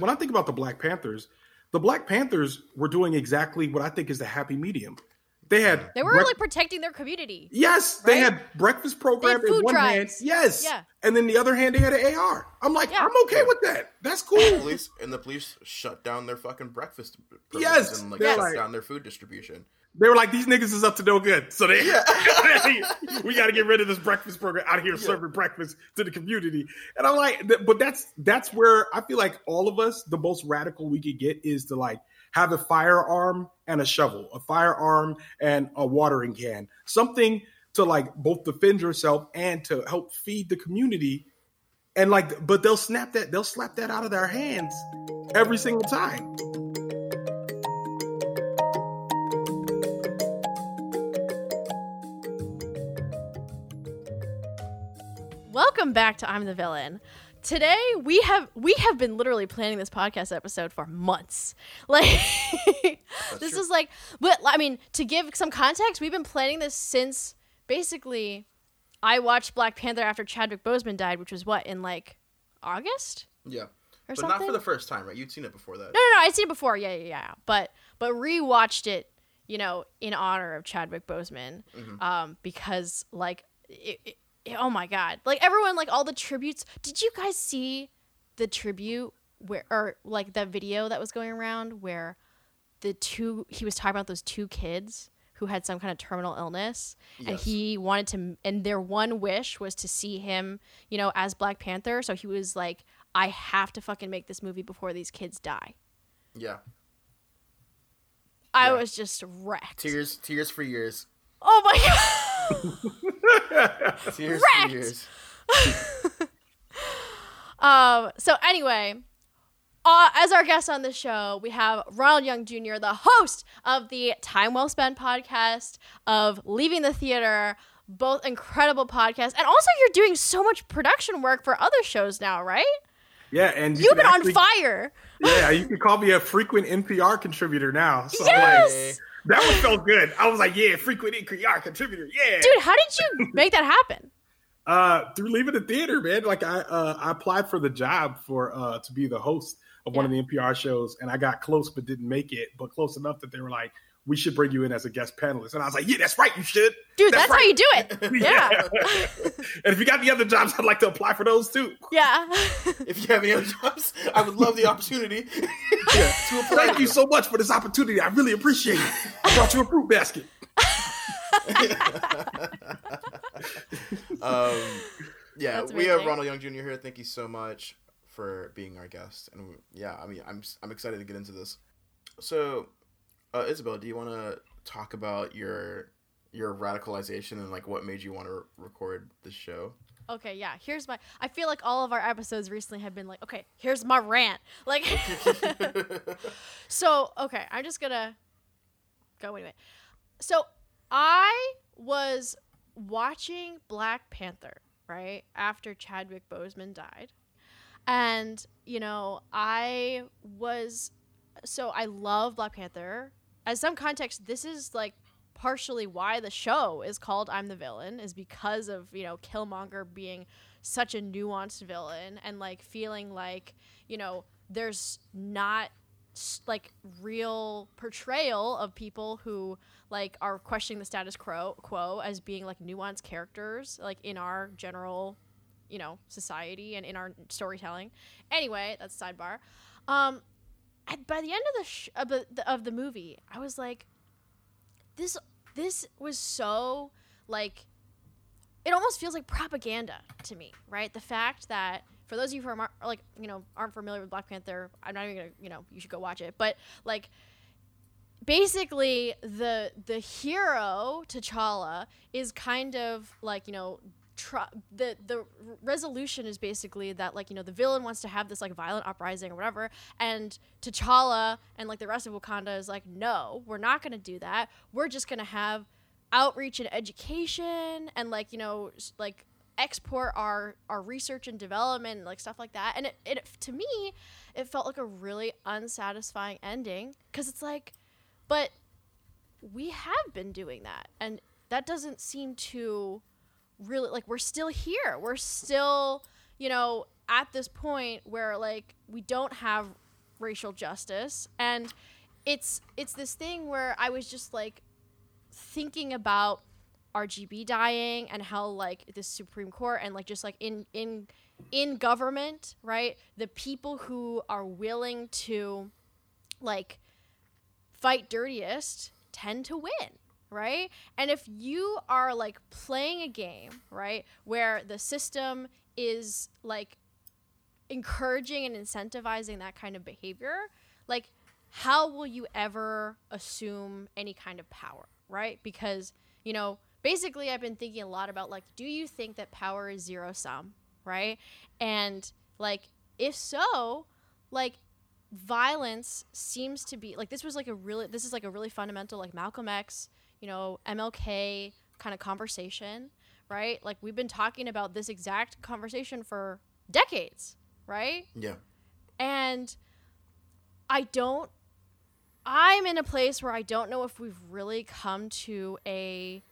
When I think about the Black Panthers were doing exactly what I think is the happy medium. They were protecting their community. Yes, right? They had breakfast program in one hand. Yes, yeah. And then the other hand they had an AR. I'm like, yeah. I'm okay with that. That's cool. And the police shut down their fucking breakfast. Yes, and shut down their food distribution. They were like, these niggas is up to no good. So we got to get rid of this breakfast program out here serving breakfast to the community. And I'm like, but that's where I feel like all of us, the most radical we could get is to like have a firearm and a shovel, a firearm and a watering can, something to like both defend yourself and to help feed the community. And like, but they'll slap that out of their hands every single time. Welcome back to I'm the Villain. Today we have been literally planning this podcast episode for months. To give some context, we've been planning this since basically I watched Black Panther after Chadwick Boseman died, which was what, in like August? Yeah. But not for the first time, right? You'd seen it before that. No, I'd seen it before. Yeah. But rewatched it, you know, in honor of Chadwick Boseman, because like it oh my God. Like everyone, like all the tributes. Did you guys see the tribute where, or like the video that was going around where he was talking about those two kids who had some kind of terminal illness and he wanted to, and their one wish was to see him, you know, as Black Panther. So he was like, I have to fucking make this movie before these kids die. Yeah. I was just wrecked. Tears for years. Oh my God. Tears for years. So anyway, as our guest on the show, we have Ronald Young Jr., the host of the Time Well Spent podcast, of Leaving the Theater, both incredible podcasts. And also you're doing so much production work for other shows now, right? Yeah, and you've been on fire. Yeah, you can call me a frequent NPR contributor now. So yes! That was so good. I was like, yeah, frequent NPR contributor. Yeah. Dude, how did you make that happen? Through Leaving the Theater, man. Like I applied for the job to be the host of one of the NPR shows, and I got close but didn't make it, but close enough that they were like, we should bring you in as a guest panelist. And I was like, yeah, that's right, you should. Dude, that's right. How you do it. Yeah. And if you got the other jobs, I'd like to apply for those too. Yeah. If you have any other jobs, I would love the opportunity to apply. Thank you so much for this opportunity. I really appreciate it. I brought you a fruit basket. We have Ronald Young Jr. here. Thank you so much for being our guest. And I'm excited to get into this. So... Isabel, do you want to talk about your radicalization and like what made you want to record this show? Okay, yeah. Here's my. I feel like all of our episodes recently have been like, okay, here's my rant. Like, so okay, I'm just gonna go anyway. So I was watching Black Panther right after Chadwick Boseman died, and you know I was. So I love Black Panther. As some context, this is like partially why the show is called I'm the Villain, is because of, you know, Killmonger being such a nuanced villain and like feeling like, you know, there's not like real portrayal of people who like are questioning the status quo as being like nuanced characters like in our general, you know, society and in our storytelling. Anyway, that's sidebar. By the end of the movie, I was like, this was so like, it almost feels like propaganda to me, right? The fact that for those of you who are like, you know, aren't familiar with Black Panther, I'm not even gonna, you know, you should go watch it, but like, basically the hero T'Challa is kind of like, you know. The resolution is basically that like, you know, the villain wants to have this like violent uprising or whatever, and T'Challa and like the rest of Wakanda is like, no, we're not gonna do that, we're just gonna have outreach and education and like, you know, like export our research and development and like stuff like that. And it to me it felt like a really unsatisfying ending, because it's like, but we have been doing that and that doesn't seem to really, like, we're still here. We're still, you know, at this point where, like, we don't have racial justice. And it's this thing where I was just like thinking about RGB dying and how like the Supreme Court and like just like in government, right? The people who are willing to like fight dirtiest tend to win, right? And if you are like playing a game, right, where the system is like encouraging and incentivizing that kind of behavior, like how will you ever assume any kind of power, right? Because, you know, basically I've been thinking a lot about like, do you think that power is zero sum, right? And like, if so, like violence seems to be like, this is like a really fundamental, like Malcolm X, you know, MLK kind of conversation, right? Like we've been talking about this exact conversation for decades, right? Yeah. And I'm in a place where I don't know if we've really come to a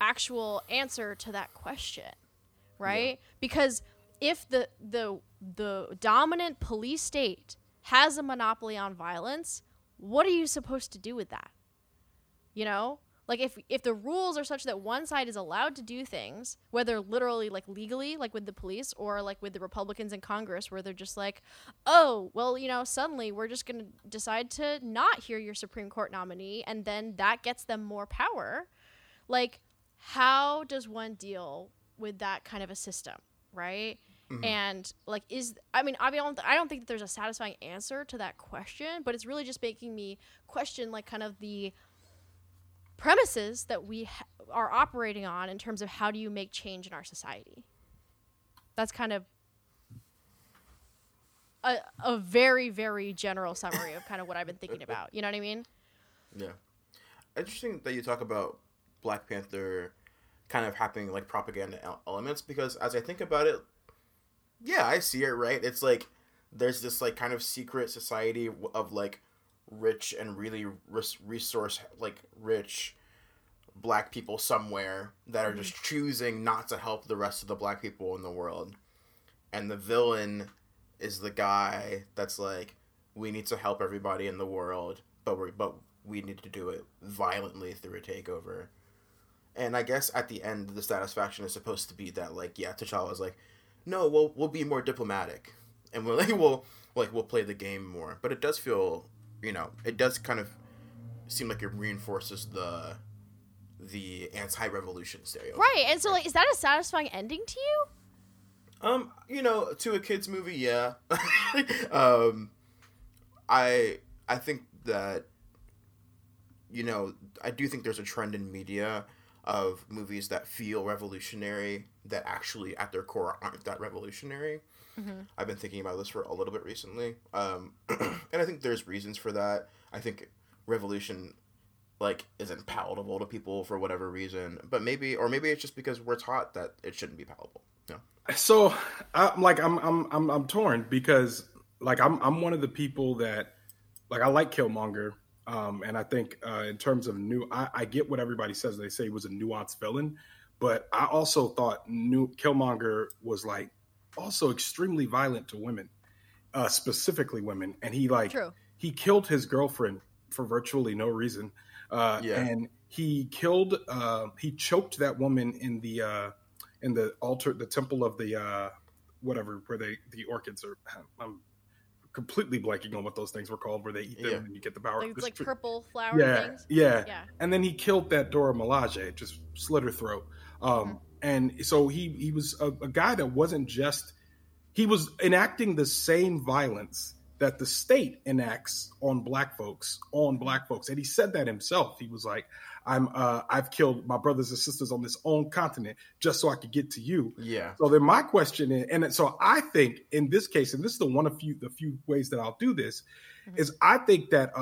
actual answer to that question, right? Yeah. Because if the dominant police state has a monopoly on violence, what are you supposed to do with that? You know? Like if the rules are such that one side is allowed to do things, whether literally like legally, like with the police or like with the Republicans in Congress, where they're just like, oh, well, you know, suddenly we're just going to decide to not hear your Supreme Court nominee. And then that gets them more power. Like, how does one deal with that kind of a system? Right. Mm-hmm. And like, I don't think that there's a satisfying answer to that question, but it's really just making me question like kind of the premises that we are operating on in terms of how do you make change in our society. That's kind of a very, very general summary of kind of what I've been thinking about. You know what I mean? Yeah. Interesting that you talk about Black Panther kind of happening like propaganda elements, because as I think about it, yeah, I see it, right? It's like there's this like kind of secret society of like rich and really resource like rich black people somewhere that are just choosing not to help the rest of the black people in the world, and the villain is the guy that's like, we need to help everybody in the world, but we need to do it violently through a takeover. And I guess at the end the satisfaction is supposed to be that like, yeah, T'Challa is like, no, we'll be more diplomatic and we'll play the game more. But it does feel, you know, it does kind of seem like it reinforces the anti-revolution stereotype. Right, and so, like, is that a satisfying ending to you? You know, to a kid's movie, yeah. I think that, you know, I do think there's a trend in media of movies that feel revolutionary that actually, at their core, aren't that revolutionary. Mm-hmm. I've been thinking about this for a little bit recently, and I think there's reasons for that. I think revolution, like, isn't palatable to people for whatever reason, but maybe it's just because we're taught that it shouldn't be palatable. Yeah. So, I'm torn because, like, I'm one of the people that, like, I like Killmonger, and I think in terms of I get what everybody says. They say he was a nuanced villain, but I also thought Killmonger was like, also extremely violent to women, specifically women. And he he killed his girlfriend for virtually no reason. And he choked that woman in the altar, the temple of the, whatever, where the orchids are. I'm completely blanking on what those things were called, where they eat them and you get the power. It's like purple flower things. Yeah. Yeah. And then he killed that Dora Milaje, just slit her throat. Mm-hmm. And so he was a guy that wasn't just, he was enacting the same violence that the state enacts on black folks. And he said that himself. He was like, I've killed my brothers and sisters on this own continent just so I could get to you. Yeah. So then my question is, and so I think in this case, and this is the few ways that I'll do this, is I think that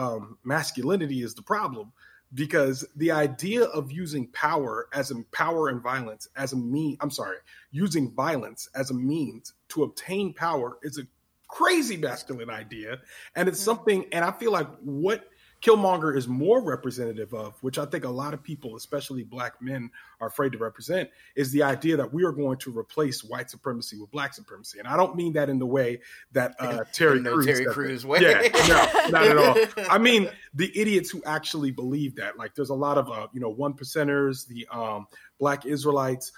masculinity is the problem. Because the idea of using power as a power and violence as a mean, I'm sorry, using violence as a means to obtain power is a crazy masculine idea. And it's something, and I feel like what Killmonger is more representative of, which I think a lot of people, especially Black men, are afraid to represent, is the idea that we are going to replace white supremacy with Black supremacy. And I don't mean that in the way that Terry Crews way. Yeah, no, not at all. I mean, the idiots who actually believe that. Like, there's a lot of, one percenters, the Black Israelites,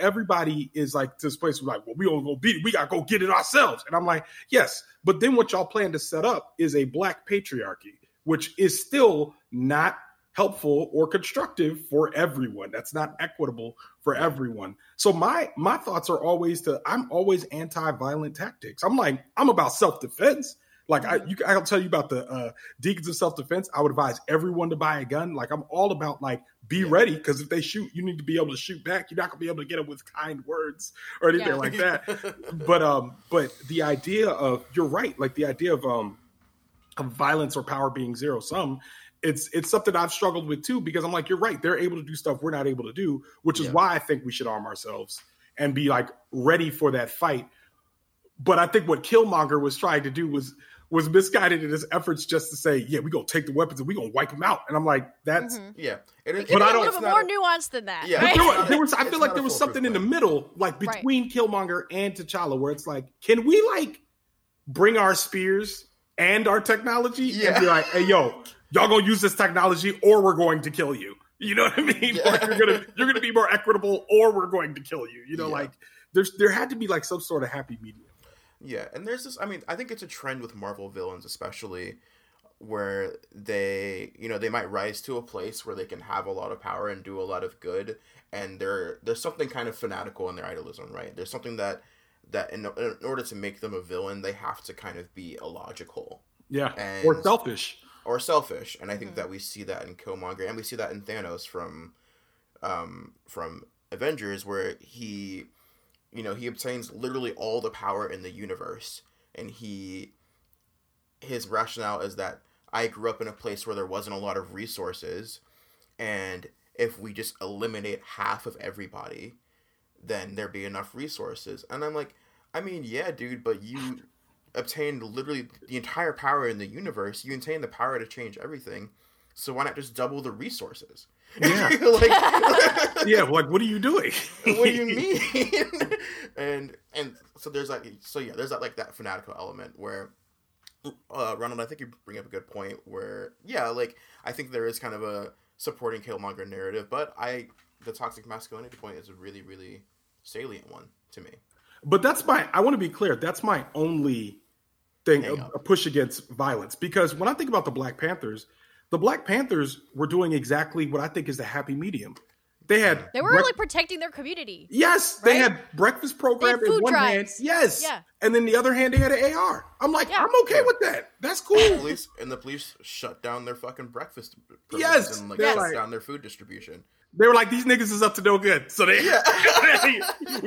everybody is like to this place where like, well, we don't go beat it. We got to go get it ourselves. And I'm like, yes. But then what y'all plan to set up is a Black patriarchy, which is still not helpful or constructive for everyone. That's not equitable for everyone. So my thoughts are always I'm always anti-violent tactics. I'm like, I'm about self-defense. Like I'll tell you about the Deacons of Self-Defense. I would advise everyone to buy a gun. Like I'm all about like, be ready, because if they shoot, you need to be able to shoot back. You're not going to be able to get them with kind words or anything like that. But the idea of, you're right, like the idea of violence or power being zero sum, it's something I've struggled with too, because I'm like, you're right, they're able to do stuff we're not able to do, which is why I think we should arm ourselves and be like ready for that fight. But I think what Killmonger was trying to do was misguided in his efforts just to say, yeah, we're going to take the weapons and we're going to wipe them out. And I'm like, that's... Mm-hmm. Yeah. It's more nuanced than that. Yeah. Right? I feel like there was something in the middle, like between Killmonger and T'Challa, where it's like, can we like bring our spears and our technology and be like, hey, yo, y'all going to use this technology or we're going to kill you. You know what I mean? Yeah. Like, you're gonna be more equitable or we're going to kill you. You know, like there had to be like some sort of happy medium. Yeah, and there's this, I mean, I think it's a trend with Marvel villains especially where they, they might rise to a place where they can have a lot of power and do a lot of good, and there's something kind of fanatical in their idealism, right? There's something that in order to make them a villain, they have to kind of be illogical. Yeah, and, or selfish. And I think that we see that in Killmonger, and we see that in Thanos from Avengers, where he... he obtains literally all the power in the universe, and his rationale is that I grew up in a place where there wasn't a lot of resources, and if we just eliminate half of everybody, then there'd be enough resources. And I'm like, I mean, yeah, dude, but you obtained literally the entire power in the universe. You obtained the power to change everything. So why not just double the resources? Yeah. What are you doing? What do you mean? and so there's like, there's that like that fanatical element where, Ronald, I think you bring up a good point where, I think there is kind of a supporting Killmonger narrative, but the toxic masculinity point is a really, really salient one to me. But I want to be clear, that's my only thing, a push against violence. Because when I think about the Black Panthers were doing exactly what I think is the happy medium. They were really protecting their community. Yes, right? They had breakfast program in one hand. Yes, and then the other hand they had an AR. I'm like, I'm okay with that. That's cool. The police shut down their fucking breakfast programs and like shut down their food distribution. They were like, these niggas is up to no good. So we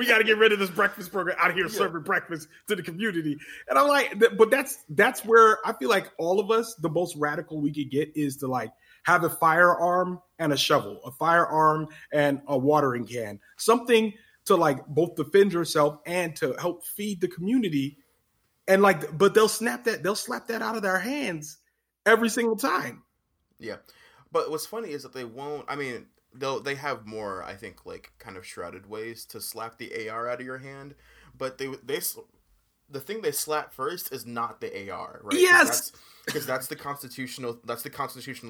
got to get rid of this breakfast program out here serving breakfast to the community. And I'm like, but that's where I feel like all of us, the most radical we could get is to like have a firearm and a shovel, a firearm and a watering can, something to like both defend yourself and to help feed the community. And like, but they'll slap that out of their hands every single time. Yeah. But what's funny is that they won't, they have more, I think, like kind of shrouded ways to slap the AR out of your hand, but the thing they slap first is not the AR, right? Yes, because that's the constitutional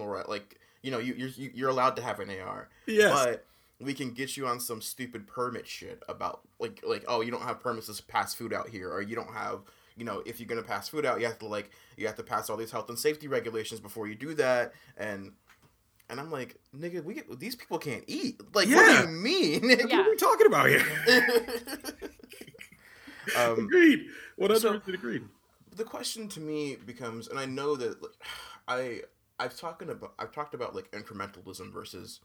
right. Like you're allowed to have an AR. Yes, but we can get you on some stupid permit shit about like oh, you don't have permits to pass food out here, or you don't have if you're gonna pass food out, you have to pass all these health and safety regulations before you do that. And I'm like, nigga, these people can't eat. Like, what do you mean? What are we talking about here? Agreed. 100% agreed. The question to me becomes, and I know that like, I've talked about like incrementalism versus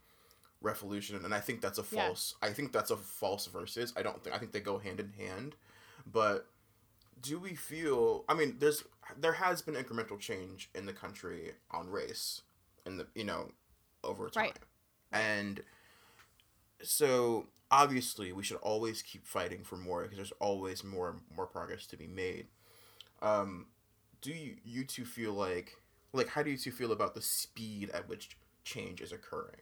revolution, and I think that's a false. Yeah. I think that's a false versus. I think they go hand in hand, but do we feel? I mean, there has been incremental change in the country on race, in the over time. Right. And so obviously we should always keep fighting for more, because there's always more progress to be made. Do you two feel like Like, how do you two feel about the speed at which change is occurring?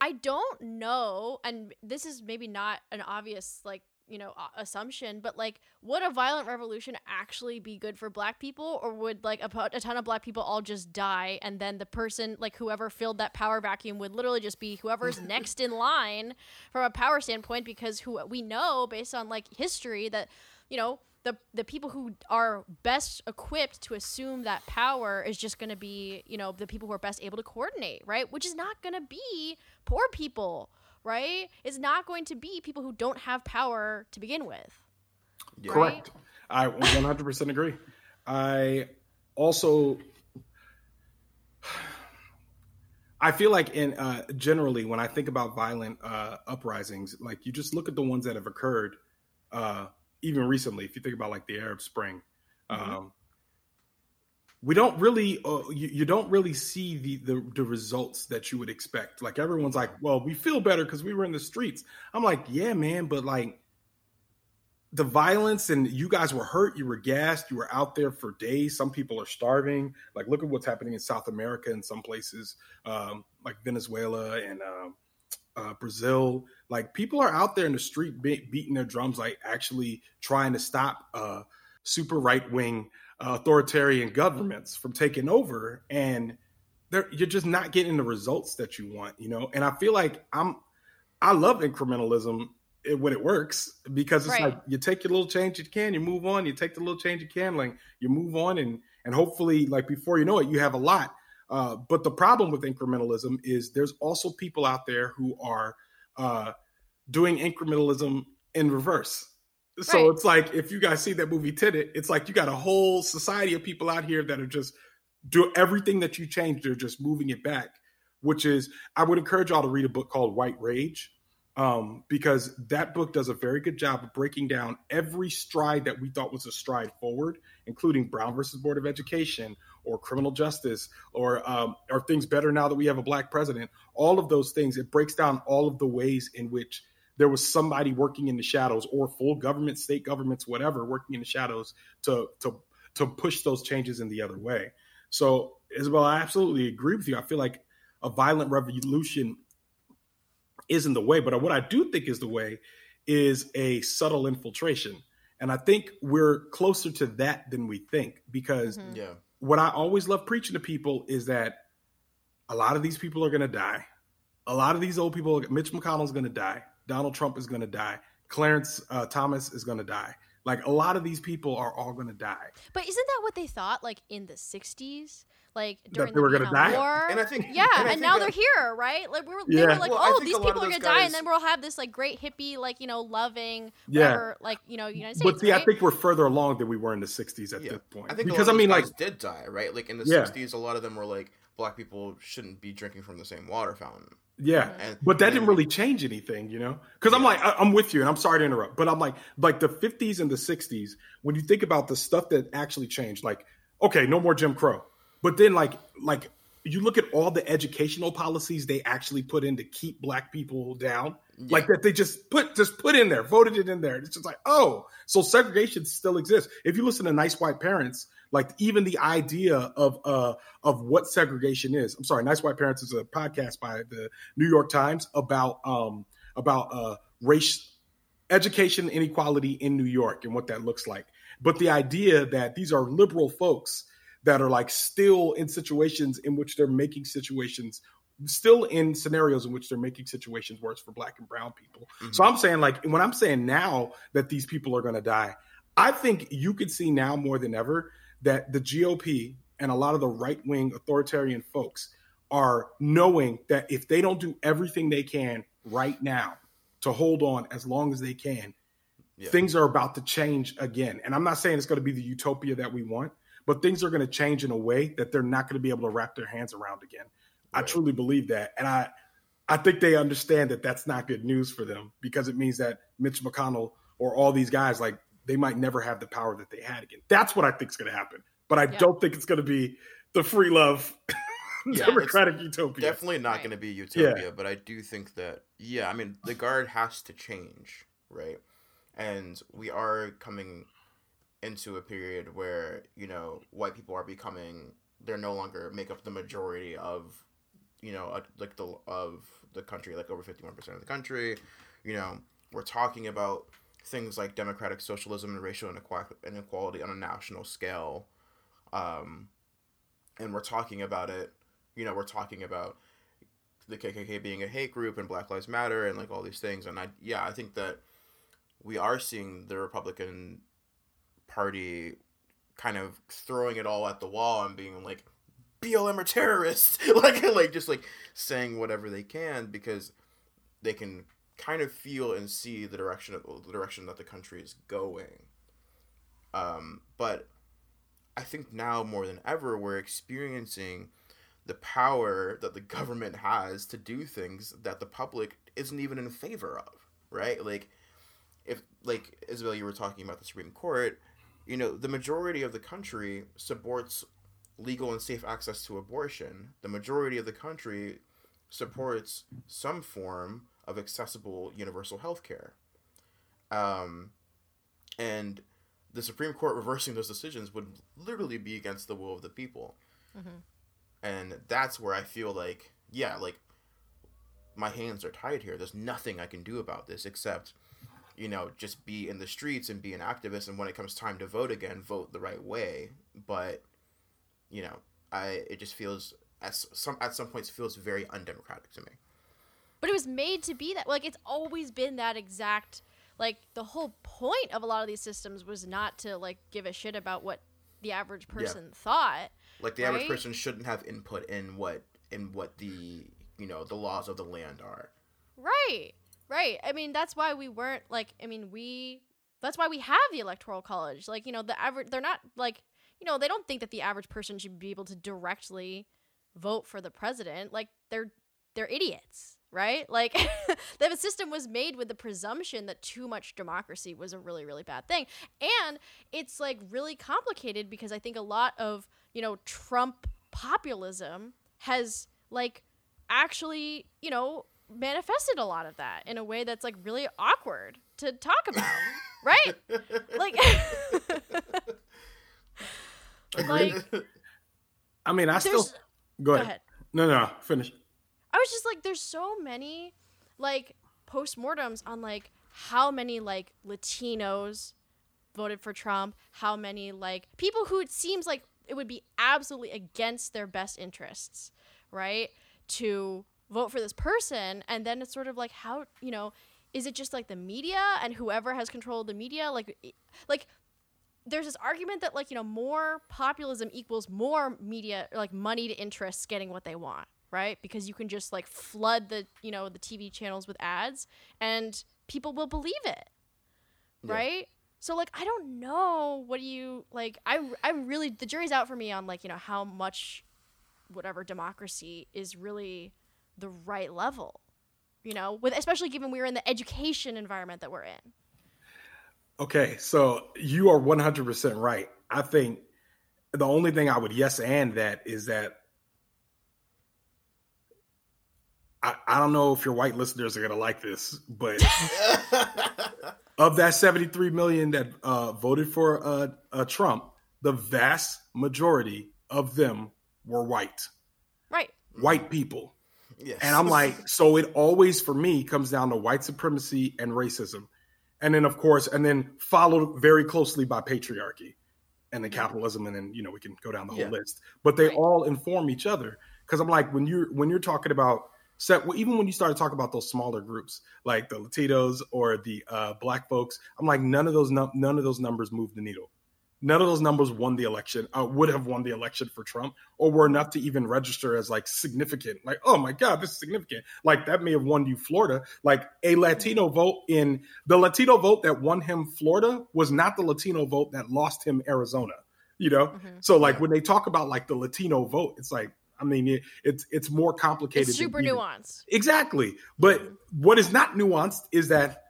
I don't know, and this is maybe not an obvious, like, you know, assumption, but, like, would a violent revolution actually be good for black people, or would, like, a ton of black people all just die, and then the person, like, whoever filled that power vacuum would literally just be whoever's next in line from a power standpoint, because who we know based on, like, history that, you know, the people who are best equipped to assume that power is just going to be, you know, the people who are best able to coordinate, right? Which is not going to be poor people, right? It's not going to be people who don't have power to begin with. Yeah. Right? Correct. I 100% agree. I feel like generally when I think about violent uprisings, like you just look at the ones that have occurred even recently. If you think about like the Arab Spring, mm-hmm. We don't really, you don't really see the results that you would expect. Like everyone's like, well, we feel better because we were in the streets. I'm like, yeah, man. But like the violence and you guys were hurt. You were gassed. You were out there for days. Some people are starving. Like look at what's happening in South America in some places, like Venezuela and Brazil. Like people are out there in the street beating their drums, like actually trying to stop super right wing authoritarian governments from taking over, and you're just not getting the results that you want, you know? And I feel like I love incrementalism when it works, because it's right. Like you take your little change you can, you move on, you take the little change you can, like you move on and hopefully like before you know it, you have a lot. But the problem with incrementalism is there's also people out there who are doing incrementalism in reverse. So right. It's like, if you guys see that movie Tenet, it's like you got a whole society of people out here that are just do everything that you change. They're just moving it back, which is, I would encourage y'all to read a book called White Rage, because that book does a very good job of breaking down every stride that we thought was a stride forward, including Brown versus Board of Education or criminal justice or things better now that we have a black president. All of those things, it breaks down all of the ways in which there was somebody working in the shadows, or full government, state governments, whatever, working in the shadows to push those changes in the other way. So, Isabel, I absolutely agree with you. I feel like a violent revolution isn't the way, but what I do think is the way is a subtle infiltration. And I think we're closer to that than we think, because mm-hmm. yeah. What I always love preaching to people is that a lot of these people are going to die. A lot of these old people, Mitch McConnell's going to die. Donald Trump is going to die. Clarence Thomas is going to die. Like a lot of these people are all going to die. But isn't that what they thought like in the 60s? Like during the Vietnam War? And I think, yeah, and now they're here, right? Like we were like, well, oh, these people are going to die, and then we'll have this like great hippie, like, you know, loving, whatever, like, you know, United States. But see, right? I think we're further along than we were in the 60s at this point. I think because a lot of these guys did die, right? Like in the 60s, a lot of them were like, black people shouldn't be drinking from the same water fountain. Yeah, but that didn't really change anything, you know? Because I'm like, I'm with you, and I'm sorry to interrupt, but I'm like the 50s and the 60s, when you think about the stuff that actually changed, like, okay, no more Jim Crow. But then, like you look at all the educational policies they actually put in to keep black people down, like that they just put in there, voted it in there. It's just like, oh, so segregation still exists. If you listen to Nice White Parents, like even the idea of what segregation is. I'm sorry, Nice White Parents is a podcast by the New York Times about race, education inequality in New York and what that looks like. But the idea that these are liberal folks that are like still in situations in which they're making situations, still in scenarios in which they're making situations worse for black and brown people. Mm-hmm. So I'm saying like, when I'm saying now that these people are going to die, I think you could see now more than ever that the GOP and a lot of the right-wing authoritarian folks are knowing that if they don't do everything they can right now to hold on as long as they can, things are about to change again. And I'm not saying it's going to be the utopia that we want, but things are going to change in a way that they're not going to be able to wrap their hands around again. Right. I truly believe that. And I think they understand that that's not good news for them, because it means that Mitch McConnell or all these guys, like they might never have the power that they had again. That's what I think is going to happen. But I don't think it's going to be the free love democratic utopia. Definitely not going to be utopia, but I do think that, I mean, the guard has to change, right? And we are coming into a period where, you know, white people are becoming they're no longer make up the majority of, you know, like the of the country, like over 51% of the country. You know, we're talking about things like democratic socialism and racial inequality on a national scale, and we're talking about it. You know, we're talking about the KKK being a hate group and Black Lives Matter and like all these things. And I think that we are seeing the Republican Party kind of throwing it all at the wall and being like, BLM are terrorists, like just like saying whatever they can because they can kind of feel and see the direction that the country is going. But I think now more than ever we're experiencing the power that the government has to do things that the public isn't even in favor of, right? Like, if, like, Isabel, you were talking about the Supreme Court, you know, the majority of the country supports legal and safe access to abortion. The majority of the country supports some form of accessible universal health care. And the Supreme Court reversing those decisions would literally be against the will of the people. Mm-hmm. And that's where I feel like, yeah, like, my hands are tied here. There's nothing I can do about this except, you know, just be in the streets and be an activist. And when it comes time to vote again, vote the right way. But, you know, it just feels, at some points, feels very undemocratic to me. But it was made to be that. Like, it's always been that exact, like, the whole point of a lot of these systems was not to, like, give a shit about what the average person thought. Like, the average person shouldn't have input in what the, you know, the laws of the land are. Right. I mean, that's why we weren't, like, I mean, that's why we have the Electoral College. Like, you know, they're not, like, you know, they don't think that the average person should be able to directly vote for the president. Like, they're idiots, right? Like, the system was made with the presumption that too much democracy was a really, really bad thing. And it's, like, really complicated because I think a lot of, you know, Trump populism has, like, actually, you know, manifested a lot of that in a way that's, like, really awkward to talk about, right? Like, like, I mean, I still... Go ahead. No, finish. I was just, like, there's so many, like, postmortems on, like, how many, like, Latinos voted for Trump, how many, like, people who it seems like it would be absolutely against their best interests, right, to vote for this person. And then it's sort of like, how, you know, is it just like the media and whoever has control of the media? Like there's this argument that, like, you know, more populism equals more media, like, moneyed interests getting what they want, right? Because you can just, like, flood the, you know, the TV channels with ads and people will believe it, right? Yeah. So, like, I don't know, what do you, like, I'm really, the jury's out for me on, like, you know, how much whatever democracy is really the right level, you know, with, especially given we're in the education environment that we're in. Okay, so you are 100% right. I think the only thing I would yes and that is that I don't know if your white listeners are going to like this, but... Of that 73 million that voted for Trump, the vast majority of them were white. Right. White people. Yes. And I'm like, so it always, for me, comes down to white supremacy and racism. And then, of course, followed very closely by patriarchy and then capitalism. And then, you know, we can go down the whole list. But they all inform each other. Because I'm like, when you're talking about... So even when you started talking about those smaller groups, like the Latinos or the Black folks, I'm like, none of those numbers moved the needle. None of those numbers won the election, would have won the election for Trump, or were enough to even register as, like, significant. Like, oh my God, this is significant. Like, that may have won you Florida. Like, a Latino vote in the Latino vote that won him Florida was not the Latino vote that lost him Arizona. You know, so like when they talk about, like, the Latino vote, it's like, I mean, it's more complicated. It's super nuanced. Exactly. But what is not nuanced is that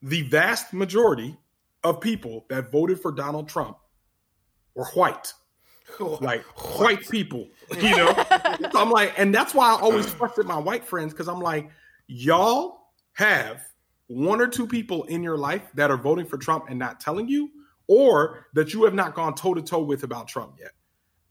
the vast majority of people that voted for Donald Trump were white. Like, white people, you know? So I'm like, and that's why I always trusted my white friends, because I'm like, y'all have one or two people in your life that are voting for Trump and not telling you, or that you have not gone toe-to-toe with about Trump yet.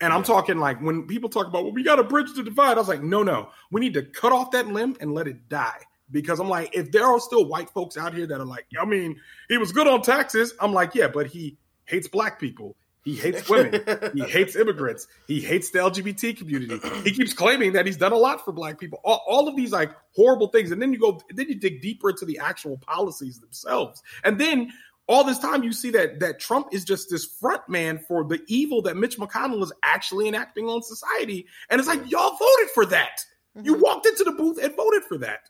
And I'm talking like when people talk about, well, we got to bridge the divide. I was like, no, we need to cut off that limb and let it die. Because I'm like, if there are still white folks out here that are like, I mean, he was good on taxes. I'm like, yeah, but he hates black people. He hates women. He hates immigrants. He hates the LGBT community. He keeps claiming that he's done a lot for black people. All of these like horrible things. And then you go, then you dig deeper into the actual policies themselves. And then all this time you see that Trump is just this front man for the evil that Mitch McConnell is actually enacting on society. And it's like, y'all voted for that. You walked into the booth and voted for that.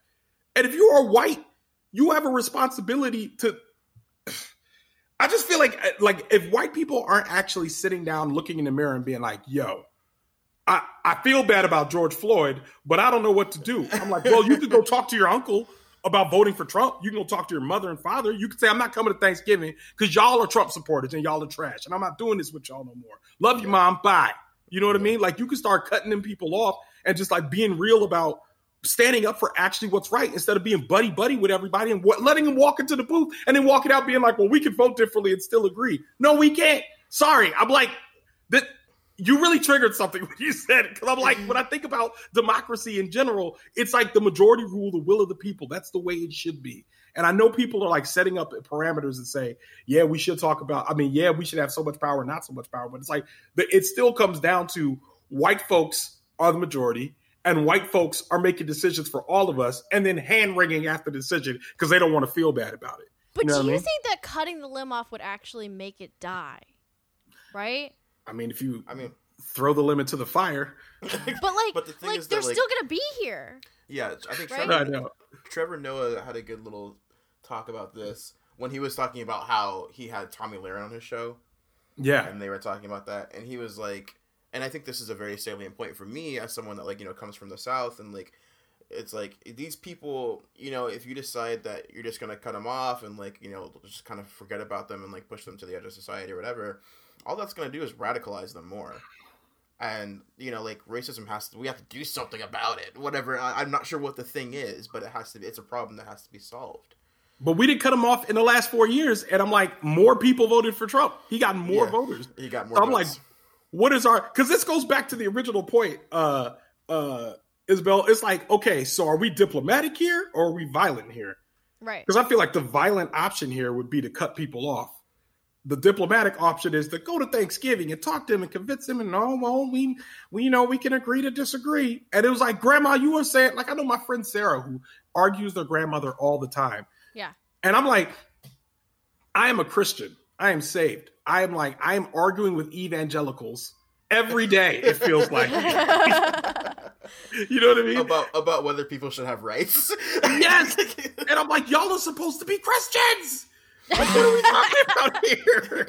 And if you are white, you have a responsibility to... I just feel like if white people aren't actually sitting down, looking in the mirror and being like, yo, I feel bad about George Floyd, but I don't know what to do. I'm like, well, you could go talk to your uncle about voting for Trump. You can go talk to your mother and father. You can say, I'm not coming to Thanksgiving because y'all are Trump supporters and y'all are trash. And I'm not doing this with y'all no more. Love you, mom. Bye. You know what I mean? Like, you can start cutting them people off and just like being real about standing up for actually what's right instead of being buddy-buddy with everybody and letting them walk into the booth and then walking out being like, well, we can vote differently and still agree. No, we can't. Sorry. I'm like, that. You really triggered something when you said it. Because I'm like, when I think about democracy in general, it's like the majority rule, the will of the people. That's the way it should be. And I know people are like setting up parameters and say, yeah, we should talk about, we should have so much power, not so much power. But it's like, it still comes down to white folks are the majority. And white folks are making decisions for all of us and then hand-wringing after the decision because they don't want to feel bad about it. But do you think that cutting the limb off would actually make it die? Right? I mean, if you throw the limb into the fire. But they're still going to be here. Yeah, I think Trevor Noah had a good little talk about this when he was talking about how he had Tommy Lahren on his show. Yeah. And they were talking about that. And he was like... And I think this is a very salient point for me as someone that, comes from the South. And, it's like these people, if you decide that you're just going to cut them off and, just kind of forget about them and, push them to the edge of society or whatever, all that's going to do is radicalize them more. And, racism we have to do something about it, whatever. I'm not sure what the thing is, but it's a problem that has to be solved. But we didn't cut him off in the last 4 years. And I'm like, more people voted for Trump. He got more voters. He got more votes. What is our... Because this goes back to the original point, Isabel. It's like, okay, so are we diplomatic here or are we violent here? Right. Because I feel like the violent option here would be to cut people off. The diplomatic option is to go to Thanksgiving and talk to them and convince them. And we can agree to disagree. And it was like, Grandma, you were saying... I know my friend Sarah who argues their grandmother all the time. Yeah. And I'm like, I am a Christian. I am saved. I am arguing with evangelicals every day, it feels like. You know what I mean? About whether people should have rights. Yes! And I'm like, y'all are supposed to be Christians! What are we talking about here?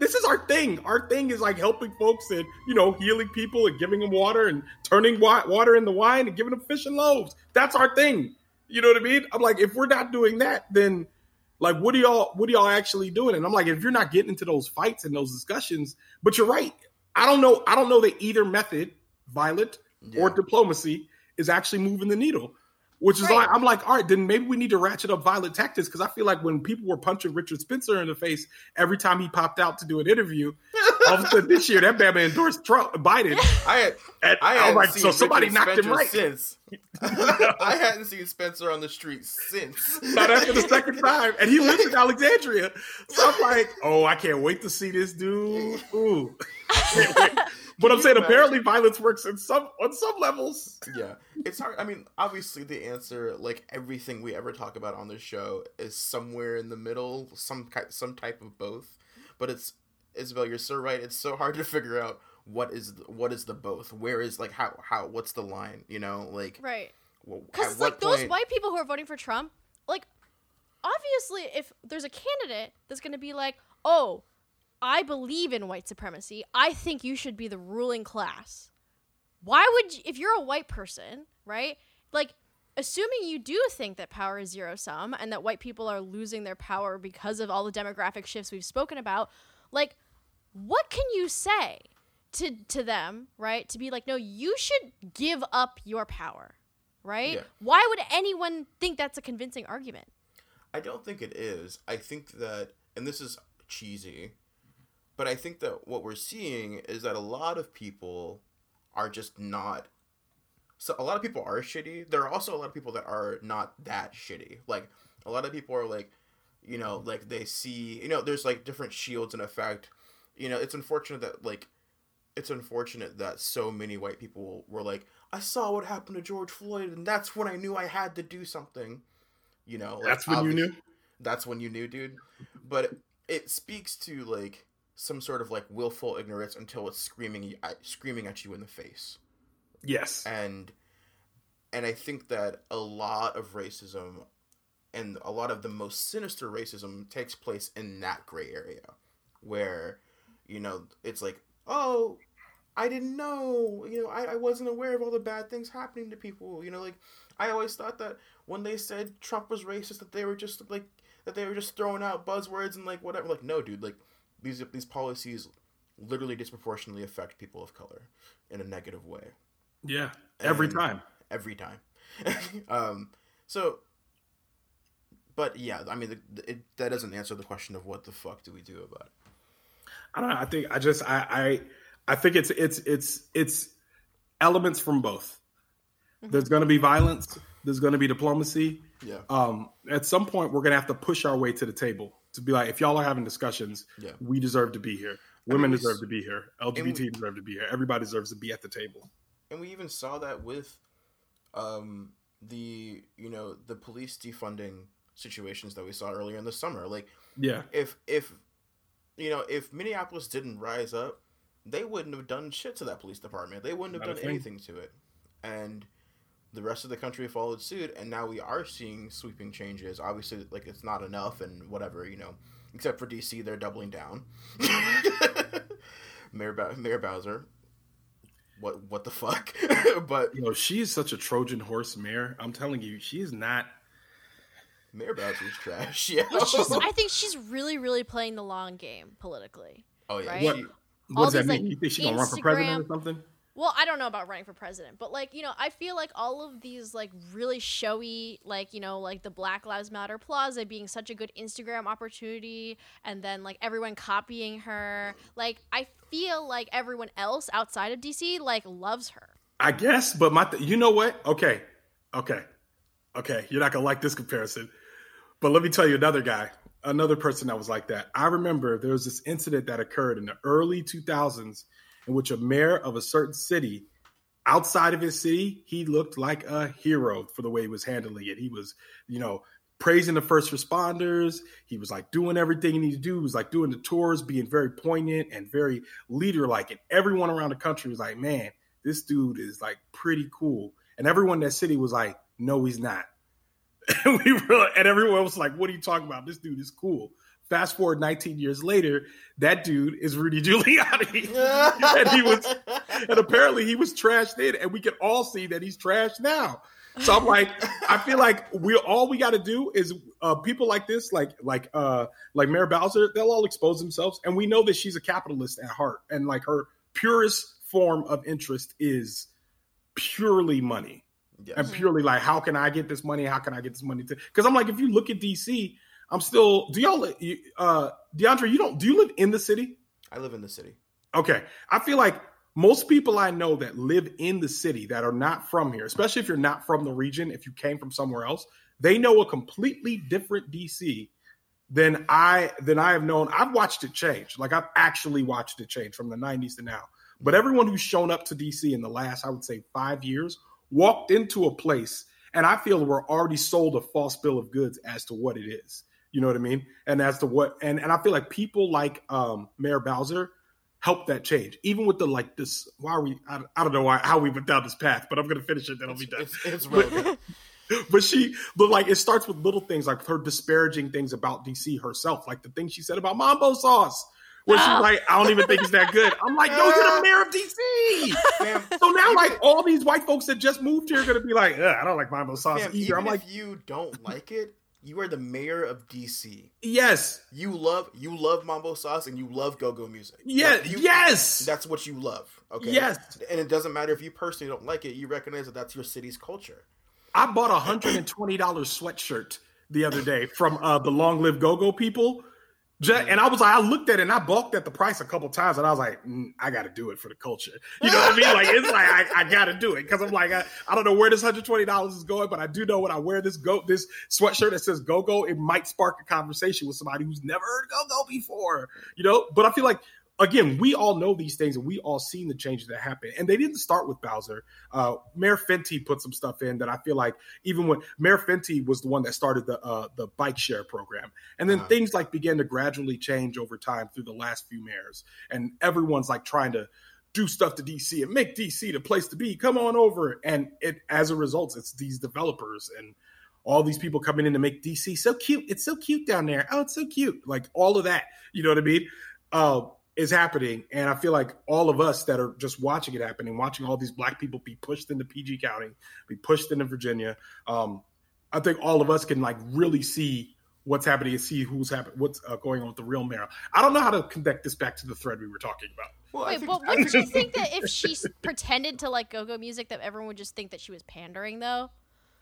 This is our thing. Our thing is helping folks and, healing people and giving them water and turning water into wine and giving them fish and loaves. That's our thing. You know what I mean? I'm like, if we're not doing that, then... what are y'all actually doing? And I'm like, if you're not getting into those fights and those discussions, but you're right. I don't know that either method, violent or diplomacy, is actually moving the needle, which is right. I'm like, all right, then maybe we need to ratchet up violent tactics. Cause I feel like when people were punching Richard Spencer in the face, every time he popped out to do an interview, all of a sudden this year, that bad man endorsed Biden. I like, so somebody knocked Spencer him right. Since. I hadn't seen Spencer on the street since. Not after the second time. And he lives in Alexandria. So I'm like, oh, I can't wait to see this dude. Ooh. But I'm saying apparently violence works on some levels. Yeah. It's hard. Obviously the answer, everything we ever talk about on this show is somewhere in the middle, some type of both. But it's, Isabel, you're so right. It's so hard to figure out what is the both. Where is how what's the line? Right. Because those white people who are voting for Trump, obviously, if there's a candidate that's going to be like, oh, I believe in white supremacy. I think you should be the ruling class. Why would you, if you're a white person, right? Assuming you do think that power is zero sum and that white people are losing their power because of all the demographic shifts we've spoken about. What can you say to them, right? To be like, no, you should give up your power, right? Yeah. Why would anyone think that's a convincing argument? I don't think it is. I think that, and this is cheesy, But I think that what we're seeing is that a lot of people are just not. So a lot of people are shitty. There are also a lot of people that are not that shitty. Like, a lot of people are like, you know, like they see, you know, there's like different shields in effect. You know, it's unfortunate that like, it's unfortunate that so many white people were like, I saw what happened to George Floyd, and that's when I knew I had to do something. You know, like, that's when you knew. That's when you knew, dude. But it speaks to like some sort of like willful ignorance until it's screaming at you in the face. Yes. And I think that a lot of racism and a lot of the most sinister racism takes place in that gray area where, you know, it's like, oh, I didn't know, you know, I wasn't aware of all the bad things happening to people. You know, like, I always thought that when they said Trump was racist, that they were just like, that they were just throwing out buzzwords and like whatever. Like, no, dude, like these policies literally disproportionately affect people of color in a negative way. Yeah. Every time. So, but yeah, I mean, that doesn't answer the question of what the fuck do we do about it? I don't know. I think I think it's elements from both. There's going to be violence. There's going to be diplomacy. Yeah. At some point, we're going to have to push our way to the table to be like, if y'all are having discussions, we deserve to be here. Women deserve to be here. LGBT deserve to be here. Everybody deserves to be at the table. And we even saw that with the police defunding situations that we saw earlier in the summer. Like, yeah, if Minneapolis didn't rise up, they wouldn't have done shit to that police department. They wouldn't have done anything to it. And the rest of the country followed suit, and now we are seeing sweeping changes. Obviously, like, it's not enough and whatever, you know. Except for D.C., they're doubling down. Mayor Bowser. What the fuck? But, you know, she is such a Trojan horse mayor. I'm telling you, she is not... Mayor Bowser's trash. Yeah. I think she's really, really playing the long game politically. Oh, yeah. Right? What does that mean? Like, you think she's going to run for president or something? Well, I don't know about running for president, but, like, you know, I feel like all of these, like, really showy, like, you know, like the Black Lives Matter plaza being such a good Instagram opportunity, and then, like, everyone copying her. Like, I feel like everyone else outside of D.C., like, loves her. I guess, but you know what? Okay. You're not going to like this comparison. But let me tell you another person that was like that. I remember there was this incident that occurred in the early 2000s in which a mayor of a certain city, outside of his city, he looked like a hero for the way he was handling it. He was, you know, praising the first responders. He was, like, doing everything he needed to do. He was, like, doing the tours, being very poignant and very leader-like. And everyone around the country was like, man, this dude is, like, pretty cool. And everyone in that city was like, no, he's not. And everyone was like, what are you talking about? This dude is cool. Fast forward 19 years later, that dude is Rudy Giuliani. And apparently he was trashed then, and we can all see that he's trashed now. So I'm like, I feel like we got to do is people like this, like Mayor Bowser, they'll all expose themselves. And we know that she's a capitalist at heart, and like her purest form of interest is purely money. Yes. And purely like, how can I get this money? How can I get this money? Because I'm like, if you look at D.C., I'm still. Do y'all? DeAndre, you don't. Do you live in the city? I live in the city. Okay, I feel like most people I know that live in the city that are not from here, especially if you're not from the region, if you came from somewhere else, they know a completely different DC than I have known. I've watched it change. Like, I've actually watched it change from the '90s to now. But everyone who's shown up to DC in the last, I would say, 5 years, walked into a place, and I feel we're already sold a false bill of goods as to what it is. You know what I mean? And as to what, and I feel like people like Mayor Bowser helped that change. Even with the, like, this, why are we, I don't know why, how we went down this path, but I'm going to finish it, then I'll be done. It's relevant. But like, it starts with little things, like her disparaging things about DC herself, like the thing she said about Mambo Sauce, where she's like, I don't even think it's that good. I'm like, yo, you're the mayor of D.C. Fam, so now, like, all these white folks that just moved here are going to be like, I don't like Mambo Sauce either. I'm like, if you don't like it, you are the mayor of D.C. Yes. You love Mambo Sauce, and you love go-go music. Yeah, like, yes. That's what you love. Okay. Yes. And it doesn't matter if you personally don't like it. You recognize that that's your city's culture. I bought a $120 sweatshirt the other day from the Long Live Go-Go people. And I was like, I looked at it and I balked at the price a couple times, and I was like, I got to do it for the culture. You know what I mean? Like, it's like I got to do it because I'm like, I don't know where this $120 is going, but I do know when I wear this sweatshirt that says Go Go, it might spark a conversation with somebody who's never heard Go Go before. You know, but I feel like, again, we all know these things and we all seen the changes that happen. And they didn't start with Bowser. Mayor Fenty put some stuff in that I feel like even when Mayor Fenty was the one that started the bike share program. And then things like began to gradually change over time through the last few mayors. And everyone's like trying to do stuff to DC and make DC the place to be. Come on over. And it, as a result, it's these developers and all these people coming in to make DC so cute. It's so cute down there. Oh, it's so cute. Like all of that. You know what I mean? Is happening, and I feel like all of us that are just watching it happen and watching all these Black people be pushed into PG County, be pushed into Virginia, I think all of us can like really see what's happening and see what's going on with the real mayor. I don't know how to connect this back to the thread we were talking about. Well, wait, but wouldn't you think that if she pretended to like go-go music, that everyone would just think that she was pandering, though?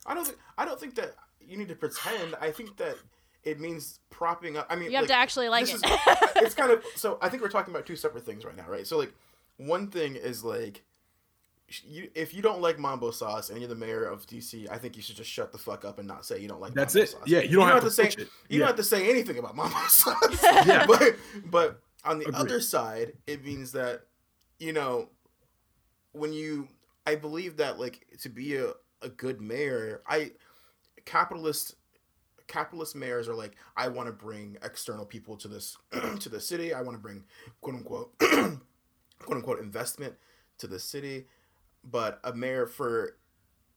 I don't think that you need to pretend. I think that it means propping up. I mean, you have like, to actually like it. It's kind of, so I think we're talking about two separate things right now, right? So like one thing is like, if you don't like Mambo Sauce and you're the mayor of DC, I think you should just shut the fuck up and not say you don't like Mambo Sauce. Yeah, you don't have to say it. You don't have to say anything about Mambo Sauce. Yeah. But on the other side, it means that, you know, when you, I believe that like to be a good mayor, capitalist mayors are like, I want to bring external people to this to the city. I want to bring quote unquote investment to the city. But a mayor for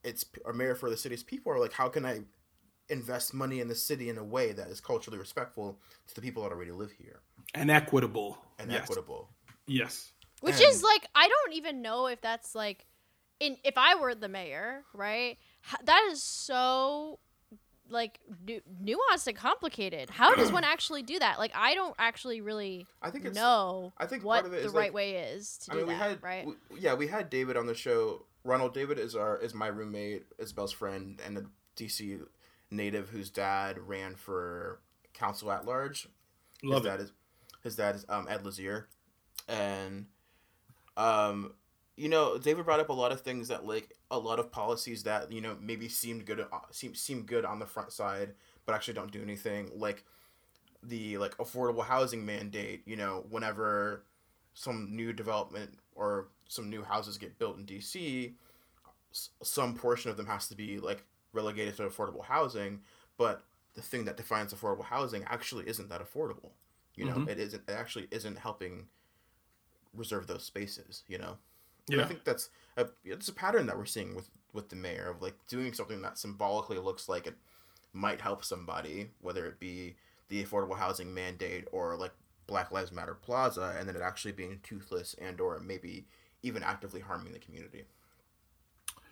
the city's people are like, how can I invest money in the city in a way that is culturally respectful to the people that already live here and equitable? Yes. Which is like, I don't even know if that's like, if I were the mayor, right? That is so like nuanced and complicated. How does one actually do that? Like, I don't actually really know. I think what part of it is the right way is to do that. Right? We had David on the show. Ronald David is my roommate, Isabel's friend, and a DC native whose dad ran for council at large. His dad is Ed Lazier, and you know, David brought up a lot of things that, like, a lot of policies that, you know, maybe seem good on the front side, but actually don't do anything. Like the affordable housing mandate. You know, whenever some new development or some new houses get built in DC, some portion of them has to be like relegated to affordable housing. But the thing that defines affordable housing actually isn't that affordable. You know, it isn't. It actually isn't helping reserve those spaces. You know. Yeah. I think that's it's a pattern that we're seeing with the mayor of like doing something that symbolically looks like it might help somebody, whether it be the affordable housing mandate or like Black Lives Matter Plaza, and then it actually being toothless and or maybe even actively harming the community.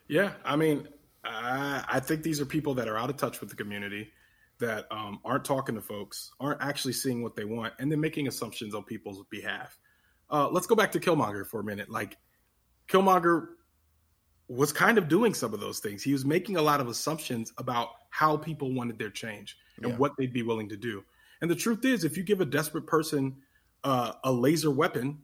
Yeah, I mean, I think these are people that are out of touch with the community, that aren't talking to folks, aren't actually seeing what they want, and then making assumptions on people's behalf. Let's go back to Killmonger for a minute. Like, Killmonger was kind of doing some of those things. He was making a lot of assumptions about how people wanted their change and what they'd be willing to do. And the truth is, if you give a desperate person a laser weapon,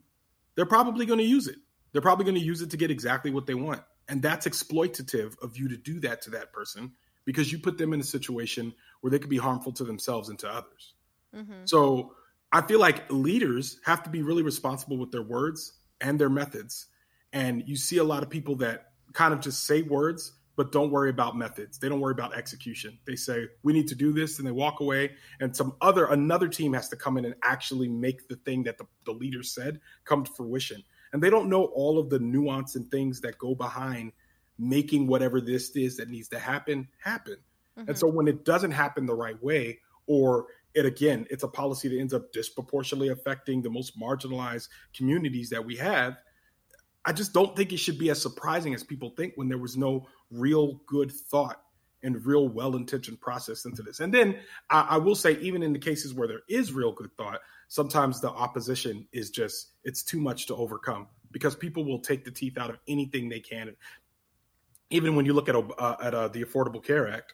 they're probably going to use it. They're probably going to use it to get exactly what they want. And that's exploitative of you to do that to that person, because you put them in a situation where they could be harmful to themselves and to others. Mm-hmm. So I feel like leaders have to be really responsible with their words and their methods. And you see a lot of people that kind of just say words, but don't worry about methods. They don't worry about execution. They say, we need to do this, and they walk away. And another team has to come in and actually make the thing that the leader said come to fruition. And they don't know all of the nuance and things that go behind making whatever this is that needs to happen. Mm-hmm. And so when it doesn't happen the right way, or it's a policy that ends up disproportionately affecting the most marginalized communities that we have, I just don't think it should be as surprising as people think when there was no real good thought and real well-intentioned process into this. And then I will say, even in the cases where there is real good thought, sometimes the opposition is just, it's too much to overcome, because people will take the teeth out of anything they can. Even when you look at the Affordable Care Act,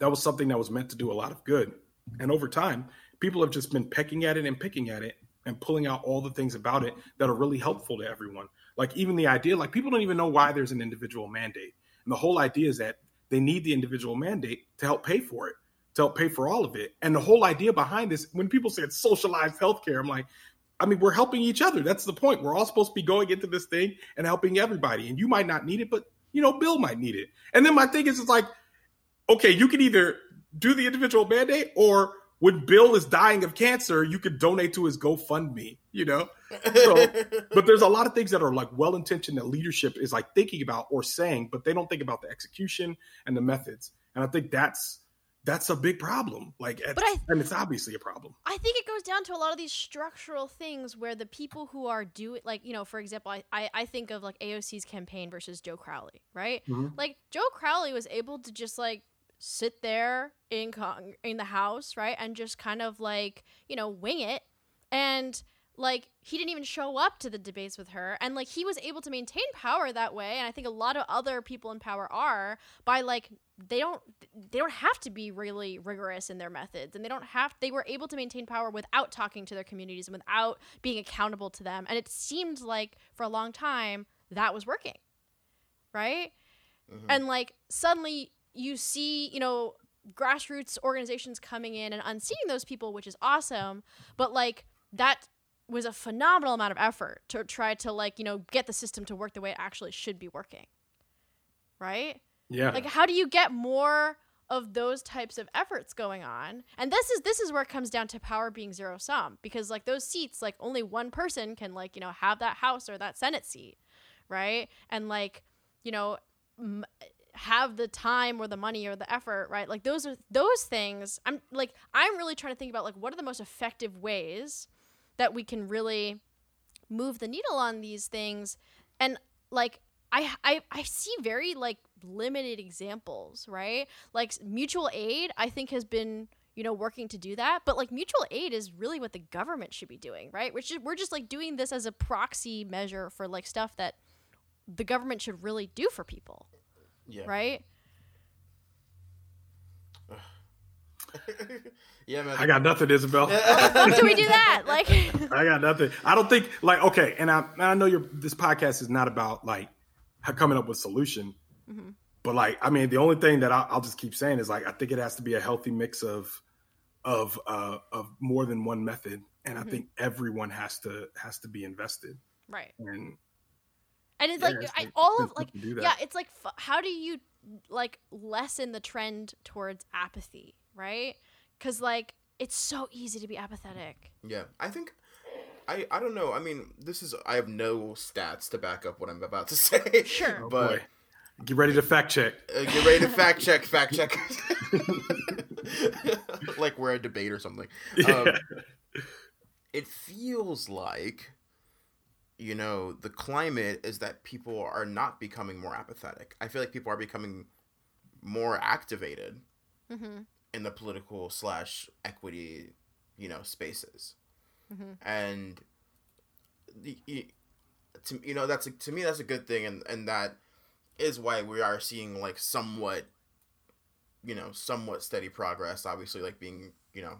that was something that was meant to do a lot of good. And over time, people have just been pecking at it and pulling out all the things about it that are really helpful to everyone. Like even the idea, like people don't even know why there's an individual mandate. And the whole idea is that they need the individual mandate to help pay for it, to help pay for all of it. And the whole idea behind this, when people say it's socialized healthcare, I'm like, I mean, we're helping each other. That's the point. We're all supposed to be going into this thing and helping everybody. And you might not need it, but, you know, Bill might need it. And then my thing is, it's like, okay, you can either do the individual mandate, or when Bill is dying of cancer, you could donate to his GoFundMe, you know? So, but there's a lot of things that are like well-intentioned that leadership is like thinking about or saying, but they don't think about the execution and the methods. And I think that's a big problem. Like, and it's obviously a problem. I think it goes down to a lot of these structural things where the people who are doing, like, you know, for example, I think of like AOC's campaign versus Joe Crowley, right? Mm-hmm. Like Joe Crowley was able to just like sit there in the House, right, and just kind of like, you know, wing it, and like he didn't even show up to the debates with her, and like he was able to maintain power that way. And I think a lot of other people in power are by like they don't have to be really rigorous in their methods, and they were able to maintain power without talking to their communities and without being accountable to them. And it seemed like for a long time that was working, right? Mm-hmm. And like suddenly you see, you know, grassroots organizations coming in and unseating those people, which is awesome. But like that was a phenomenal amount of effort to try to like, you know, get the system to work the way it actually should be working. Right? Yeah. Like how do you get more of those types of efforts going on? And this is where it comes down to power being zero sum, because like those seats, like only one person can like, you know, have that House or that Senate seat. Right? And like, you know, have the time or the money or the effort, right? Like those are those things. I'm really trying to think about like what are the most effective ways that we can really move the needle on these things. And like I see very like limited examples, right? Like mutual aid, I think, has been, you know, working to do that, but like mutual aid is really what the government should be doing, right? Which is, we're just like doing this as a proxy measure for like stuff that the government should really do for people. Yeah. Right? Yeah, man. I got nothing, Isabel. How the fuck do we do that? Like, I got nothing. I don't think, like, okay, and I know this podcast is not about, like, coming up with solution. Mm-hmm. But, like, I mean, the only thing that I'll just keep saying is, like, I think it has to be a healthy mix of more than one method. And mm-hmm. I think everyone has to be invested. Right. And it's like, it's like, how do you like lessen the trend towards apathy, right? Because like, it's so easy to be apathetic. Yeah, I think, I don't know. I mean, I have no stats to back up what I'm about to say. Sure. Oh, but boy. Get ready to fact check. Get ready to fact check. Like we're a debate or something. Yeah. It feels like, you know, the climate is that people are not becoming more apathetic. I feel like people are becoming more activated mm-hmm. in the political / equity, you know, spaces. Mm-hmm. And, you know, to me, that's a good thing. And that is why we are seeing like somewhat steady progress, obviously, like being, you know,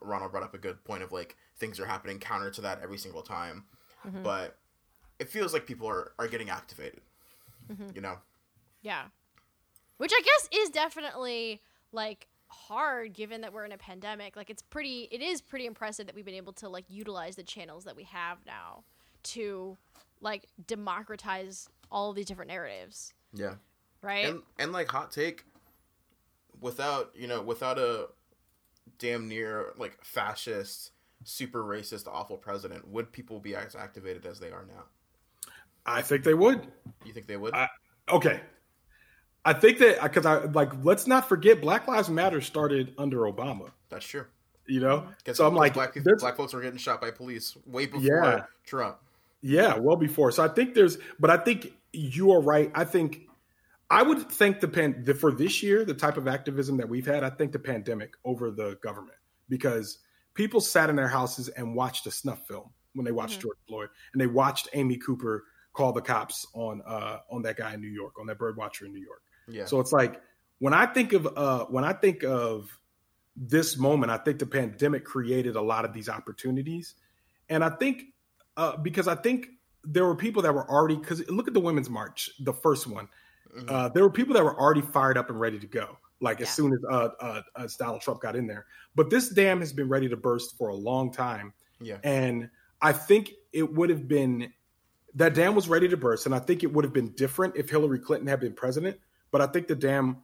Ronald brought up a good point of like things are happening counter to that every single time. Mm-hmm. But it feels like people are getting activated, mm-hmm. you know? Yeah. Which I guess is definitely, like, hard given that we're in a pandemic. Like, it is pretty impressive that we've been able to, like, utilize the channels that we have now to, like, democratize all these different narratives. Yeah. Right? And like, hot take, without a damn near, like, fascist, super racist, awful president, would people be as activated as they are now? I think they would. You think they would? Okay. I think that let's not forget Black Lives Matter started under Obama. That's true. You know? So I'm like, Black folks were getting shot by police way before Trump. Yeah, well before. So I think I think you are right. I think I would thank for this year, the type of activism that we've had, I think the pandemic over the government, because people sat in their houses and watched a snuff film when they watched mm-hmm. George Floyd, and they watched Amy Cooper call the cops on that guy in New York, on that bird watcher in New York. Yeah. So it's like when I think of this moment, I think the pandemic created a lot of these opportunities. And I think because I think there were people that were already, because look at the Women's March, the first one. There were people that were already fired up and ready to go, like as soon as Donald Trump got in there. But this dam has been ready to burst for a long time. Yeah. And I think it would have been, that dam was ready to burst. And I think it would have been different if Hillary Clinton had been president. But I think the dam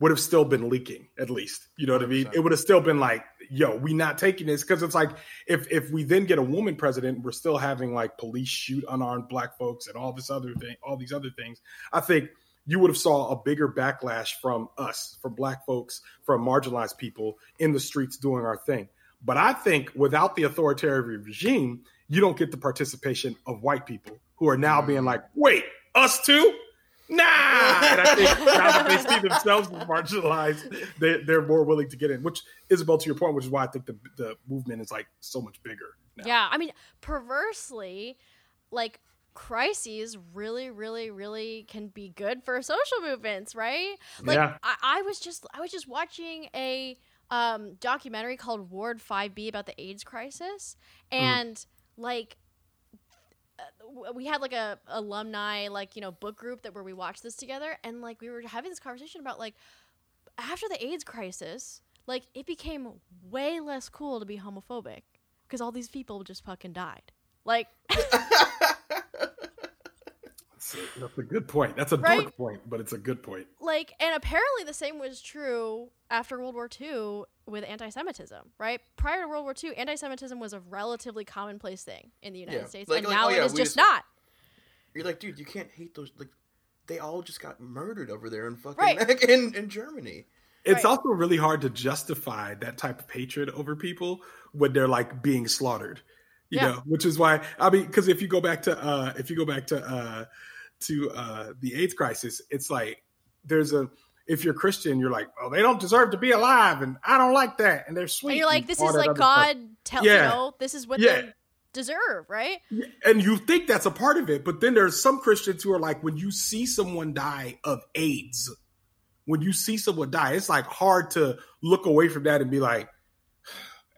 would have still been leaking, at least. You know what I mean? It would have still been like, yo, we not taking this. Because it's like, if we then get a woman president, we're still having like police shoot unarmed black folks and all this other thing, all these other things. I think you would have saw a bigger backlash from us, from black folks, from marginalized people in the streets doing our thing. But I think without the authoritarian regime, you don't get the participation of white people who are now being like, wait, us too? Nah! And I think now that they see themselves marginalized, they're more willing to get in, which, Isabel, to your point, which is why I think the movement is like so much bigger now. Yeah, I mean, perversely, like, crises really can be good for social movements, right? Like, yeah. I was just watching a documentary called Ward 5B about the AIDS crisis, and like we had like a alumni, like, you know, book group that where we watched this together, and like we were having this conversation about like after the AIDS crisis, like it became way less cool to be homophobic because all these people just fucking died, like. That's a good point. That's a dark point, but it's a good point. Like, and apparently the same was true after World War II with anti-Semitism, right? Prior to World War II, anti-Semitism was a relatively commonplace thing in the United States, like, and like, now it is just not. You're like, dude, you can't hate those. Like, they all just got murdered over there in fucking in Germany. It's also really hard to justify that type of hatred over people when they're like being slaughtered, you know. Which is why, I mean, because if you go back to the AIDS crisis, it's like there's a, if you're Christian, you're like, oh, they don't deserve to be alive, and I don't like that, and they're sweet. And you're like, this is like God tells you, know, this is what they deserve, right? And you think that's a part of it, but then there's some Christians who are like, when you see someone die of AIDS, it's like hard to look away from that and be like,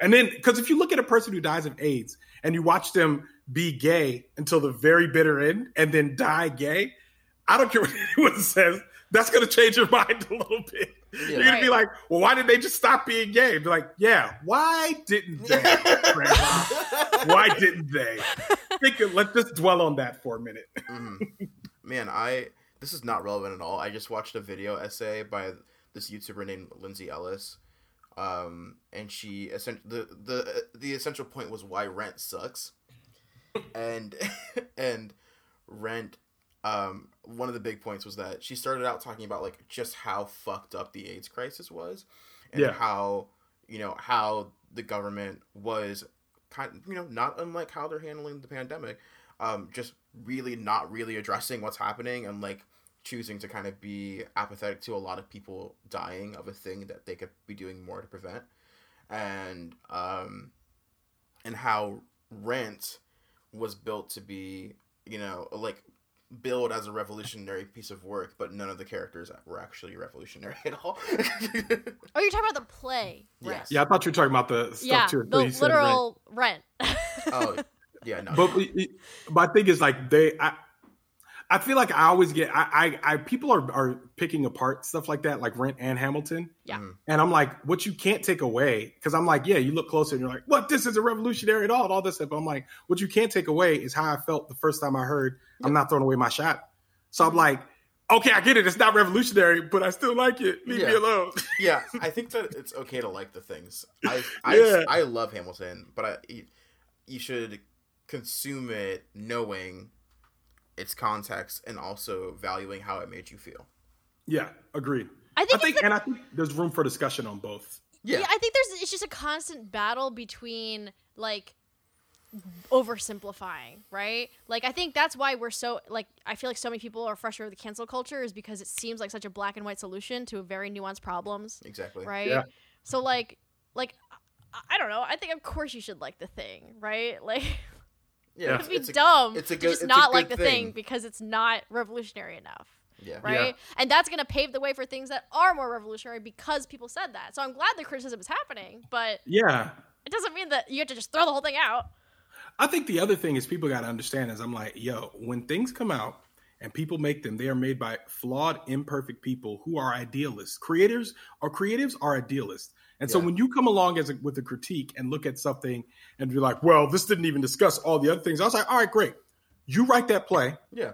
and then, because if you look at a person who dies of AIDS and you watch them be gay until the very bitter end and then die gay, I don't care what anyone says, that's going to change your mind a little bit. Yeah. You're going to be like, well, why did they just stop being gay? Be like, yeah, why didn't they? Why didn't they? Let's just dwell on that for a minute. Man, this is not relevant at all. I just watched a video essay by this YouTuber named Lindsay Ellis. And she the essential point was why Rent sucks. And Rent, one of the big points was that she started out talking about like just how fucked up the AIDS crisis was, and how, you know, how the government was kind of, you know, not unlike how they're handling the pandemic, just really not really addressing what's happening and like choosing to kind of be apathetic to a lot of people dying of a thing that they could be doing more to prevent, and how Rent was built to be, you know, like billed as a revolutionary piece of work, but none of the characters were actually revolutionary at all. Oh, you're talking about the play. Yes. Yeah, I thought you were talking about the stuff too. The literal Rent. Oh, yeah, no. But my thing is like I feel like I always get people are picking apart stuff like that, like Rent and Hamilton. Yeah. And I'm like, what you can't take away, because I'm like, yeah, you look closer and you're like, what, this isn't revolutionary at all, and all this stuff. But I'm like, what you can't take away is how I felt the first time I heard I'm not throwing away my shot. So I'm like, okay, I get it, it's not revolutionary, but I still like it. Leave me alone. Yeah, I think that it's okay to like the things. I love Hamilton, but you should consume it knowing its context and also valuing how it made you feel. Yeah, agreed. I think there's room for discussion on both. Yeah, I think it's just a constant battle between like oversimplifying, right? Like, I think that's why we're so like, I feel like so many people are frustrated with the cancel culture is because it seems like such a black and white solution to very nuanced problems. Exactly. Right. Yeah. So like I don't know. I think of course you should like the thing, right? Like. Yeah, it would be dumb. It's a good, just not like the thing because it's not revolutionary enough. Yeah. Right? Yeah. And that's going to pave the way for things that are more revolutionary because people said that. So I'm glad the criticism is happening, but yeah, it doesn't mean that you have to just throw the whole thing out. I think the other thing is people got to understand is I'm like, yo, when things come out and people make them, they are made by flawed, imperfect people who are idealists. Creatives are idealists. And so when you come along with a critique and look at something and be like, well, this didn't even discuss all the other things. I was like, all right, great. You write that play. Yeah.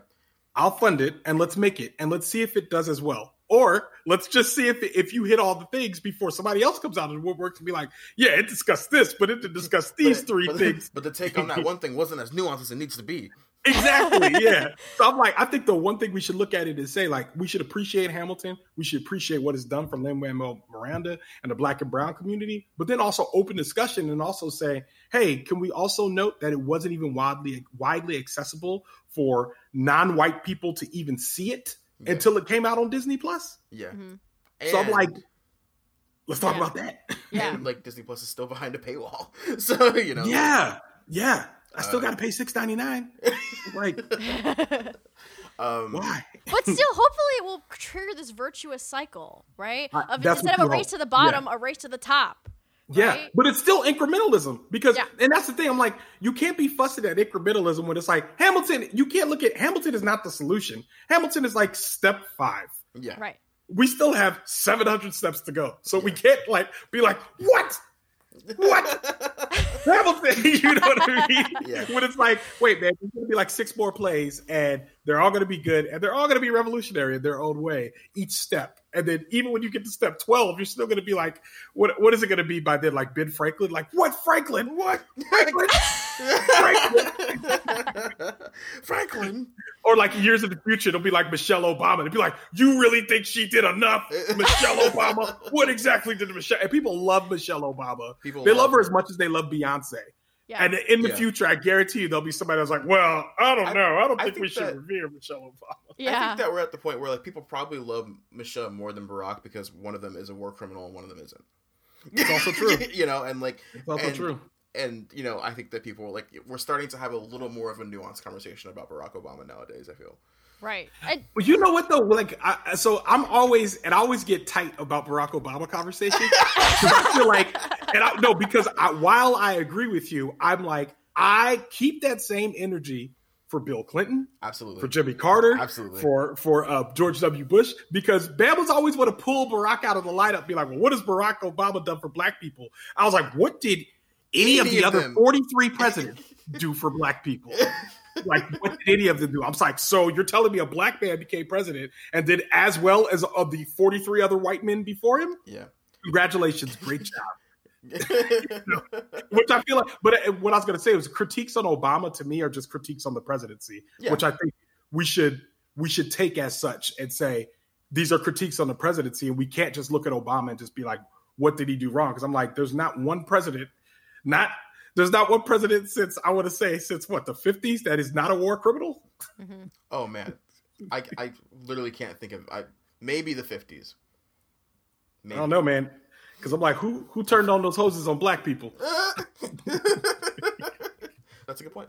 I'll fund it and let's make it and let's see if it does as well. Or let's just see if you hit all the things before somebody else comes out of the woodwork to be like, yeah, it discussed this, but it didn't discuss these three things. But the take on that one thing wasn't as nuanced as it needs to be. Exactly, yeah. So I'm like, I think the one thing we should look at it and say, like, we should appreciate Hamilton. We should appreciate what is done for Lin-Manuel Miranda and the Black and Brown community. But then also open discussion and also say, hey, can we also note that it wasn't even widely accessible for non-white people to even see it? Yeah. Until it came out on Disney Plus. Yeah. Mm-hmm. So I'm like, let's talk about that. Yeah. And like Disney Plus is still behind a paywall. So, you know. Yeah. Yeah. I still got to pay $6.99. Like, why? But still, hopefully it will trigger this virtuous cycle, right? Of instead of a race to the bottom, a race to the top. Yeah, right? But it's still incrementalism because, and that's the thing. I'm like, you can't be fussing at incrementalism when it's like Hamilton. You can't look at Hamilton is not the solution. Hamilton is like step 5. Yeah, right. We still have 700 steps to go, so we can't like be like what Hamilton. You know what I mean? Yeah. When it's like, wait, man, there's gonna be like 6 more plays, and they're all gonna be good, and they're all gonna be revolutionary in their own way. Each step. And then even when you get to step 12, you're still going to be like, what is it going to be by then? Like Ben Franklin? Like, what Franklin? What? Franklin? Franklin? Franklin? Or like years in the future, it'll be like Michelle Obama. It'll be like, you really think she did enough, Michelle Obama? What exactly did Michelle? And people love Michelle Obama. They love her as much as they love Beyonce. Yeah. And in the future, I guarantee you, there'll be somebody that's like, well, I don't know. I don't think we should revere Michelle Obama. Yeah. I think that we're at the point where like people probably love Michelle more than Barack because one of them is a war criminal and one of them isn't. It's also true. You know, and like, it's also true. And, you know, I think that people like, we're starting to have a little more of a nuanced conversation about Barack Obama nowadays, I feel. Right. Well, you know what, though? Like, I always get tight about Barack Obama conversations. I feel like, because while I agree with you, I'm like, I keep that same energy for Bill Clinton. Absolutely. For Jimmy Carter. Absolutely. For George W. Bush. Because Bama's always want to pull Barack out of the lineup, be like, well, what has Barack Obama done for black people? I was like, what did any of the other 43 presidents do for black people? Like, what did any of them do? I'm like, so you're telling me a black man became president and did as well as of the 43 other white men before him? Yeah. Congratulations. Great job. Which I feel like, but what I was going to say was critiques on Obama to me are just critiques on the presidency, which I think we should take as such and say, these are critiques on the presidency. And we can't just look at Obama and just be like, what did he do wrong? Because I'm like, there's not one president, there's not one president since the 50s that is not a war criminal? Mm-hmm. Oh, man. I literally can't think of maybe the 50s. Maybe. I don't know, man. Because I'm like, who turned on those hoses on black people? That's a good point.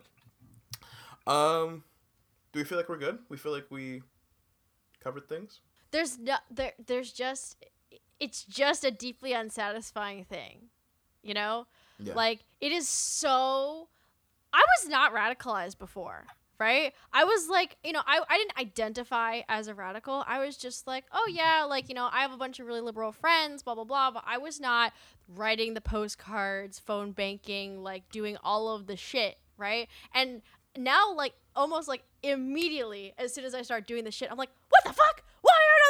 Do we feel like we're good? We feel like we covered things? It's just a deeply unsatisfying thing, you know? Yeah. Like, it is so... I was not radicalized before, right? I was like, you know, I didn't identify as a radical. I was just like, oh, yeah, like, you know, I have a bunch of really liberal friends, blah, blah, blah. But I was not writing the postcards, phone banking, like, doing all of the shit, right? And now, like, almost, like, immediately, as soon as I start doing the shit, I'm like, what the fuck? Why aren't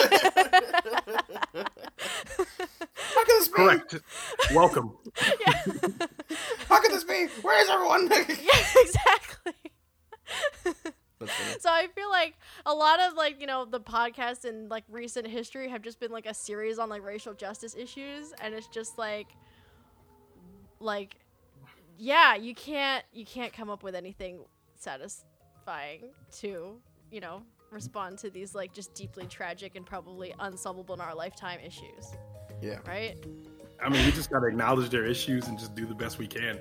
other people doing the shit? How could this be? Correct. Welcome. Yeah. How could this be? Where is everyone? Yeah, exactly. So I feel like a lot of like, you know, the podcasts in like recent history have just been like a series on like racial justice issues, and it's just like yeah, you can't come up with anything satisfying to, you know, respond to these like just deeply tragic and probably unsolvable in our lifetime issues. Yeah. Right? I mean, we just gotta acknowledge their issues and just do the best we can.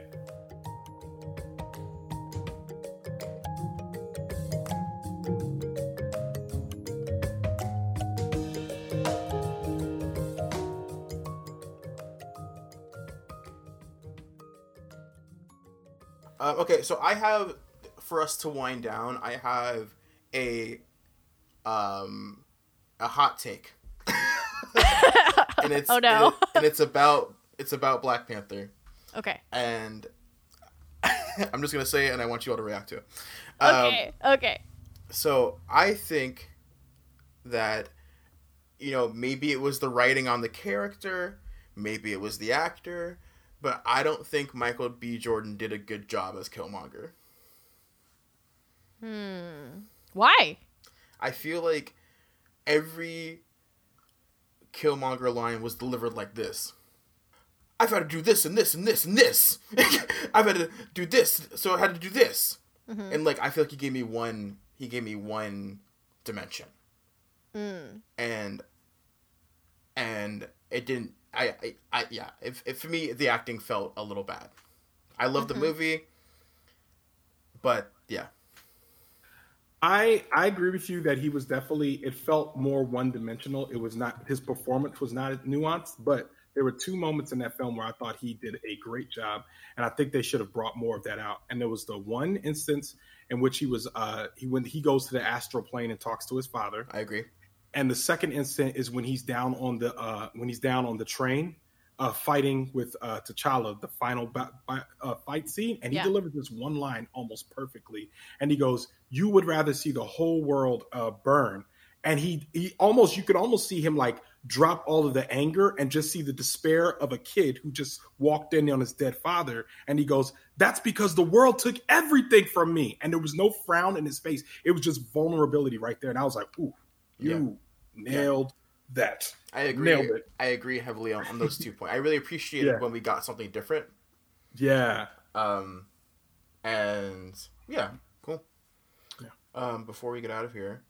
Okay, so I have, for us to wind down, I have a hot take. And it's, oh no! And it's about Black Panther. Okay. And I'm just gonna say it, and I want you all to react to it. Okay. Okay. So I think that, you know, maybe it was the writing on the character, maybe it was the actor, but I don't think Michael B. Jordan did a good job as Killmonger. Why? I feel like every Killmonger line was delivered like this. I've had to do this and this and this and this. I've had to do this, so I had to do this. Mm-hmm. And like, I feel like he gave me one dimension. And it didn't. Yeah. If for me, the acting felt a little bad. I love the movie, but yeah. I agree with you that he was definitely, it felt more one-dimensional. It was not, his performance was not nuanced, but there were two moments in that film where I thought he did a great job, and I think they should have brought more of that out. And there was the one instance in which he was, when he goes to the astral plane and talks to his father. I agree. And the second instant is when he's down on the train, fighting with T'Challa, the final fight scene, and he delivered this one line almost perfectly. And he goes, "You would rather see the whole world burn," and he almost you could almost see him like drop all of the anger and just see the despair of a kid who just walked in on his dead father. And he goes, "That's because the world took everything from me." And there was no frown in his face. It was just vulnerability right there. And I was like, ooh, you nailed that. I agree. Nailed it. I agree heavily on those 2 points. I really appreciated when we got something different. Yeah. And yeah, cool. Yeah. Before we get out of here,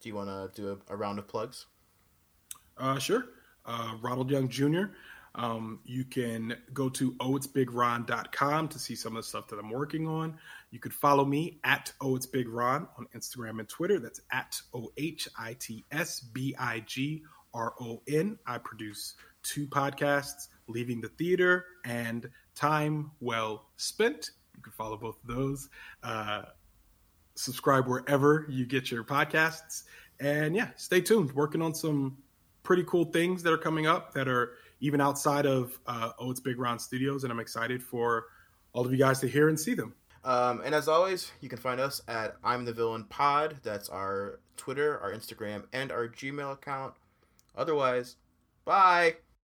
do you want to do a round of plugs? Sure. Ronald Young Jr. You can go to ohitsbigron.com to see some of the stuff that I'm working on. You could follow me at ohitsbigron on Instagram and Twitter. That's at ohitsbigron. I produce 2 podcasts, Leaving the Theater and Time Well Spent. You can follow both of those. Subscribe wherever you get your podcasts. And yeah, stay tuned. Working on some pretty cool things that are coming up that are even outside of It's Big Ron Studios, and I'm excited for all of you guys to hear and see them. And as always, you can find us at I'm the Villain Pod. That's our Twitter, our Instagram, and our Gmail account. Otherwise, bye.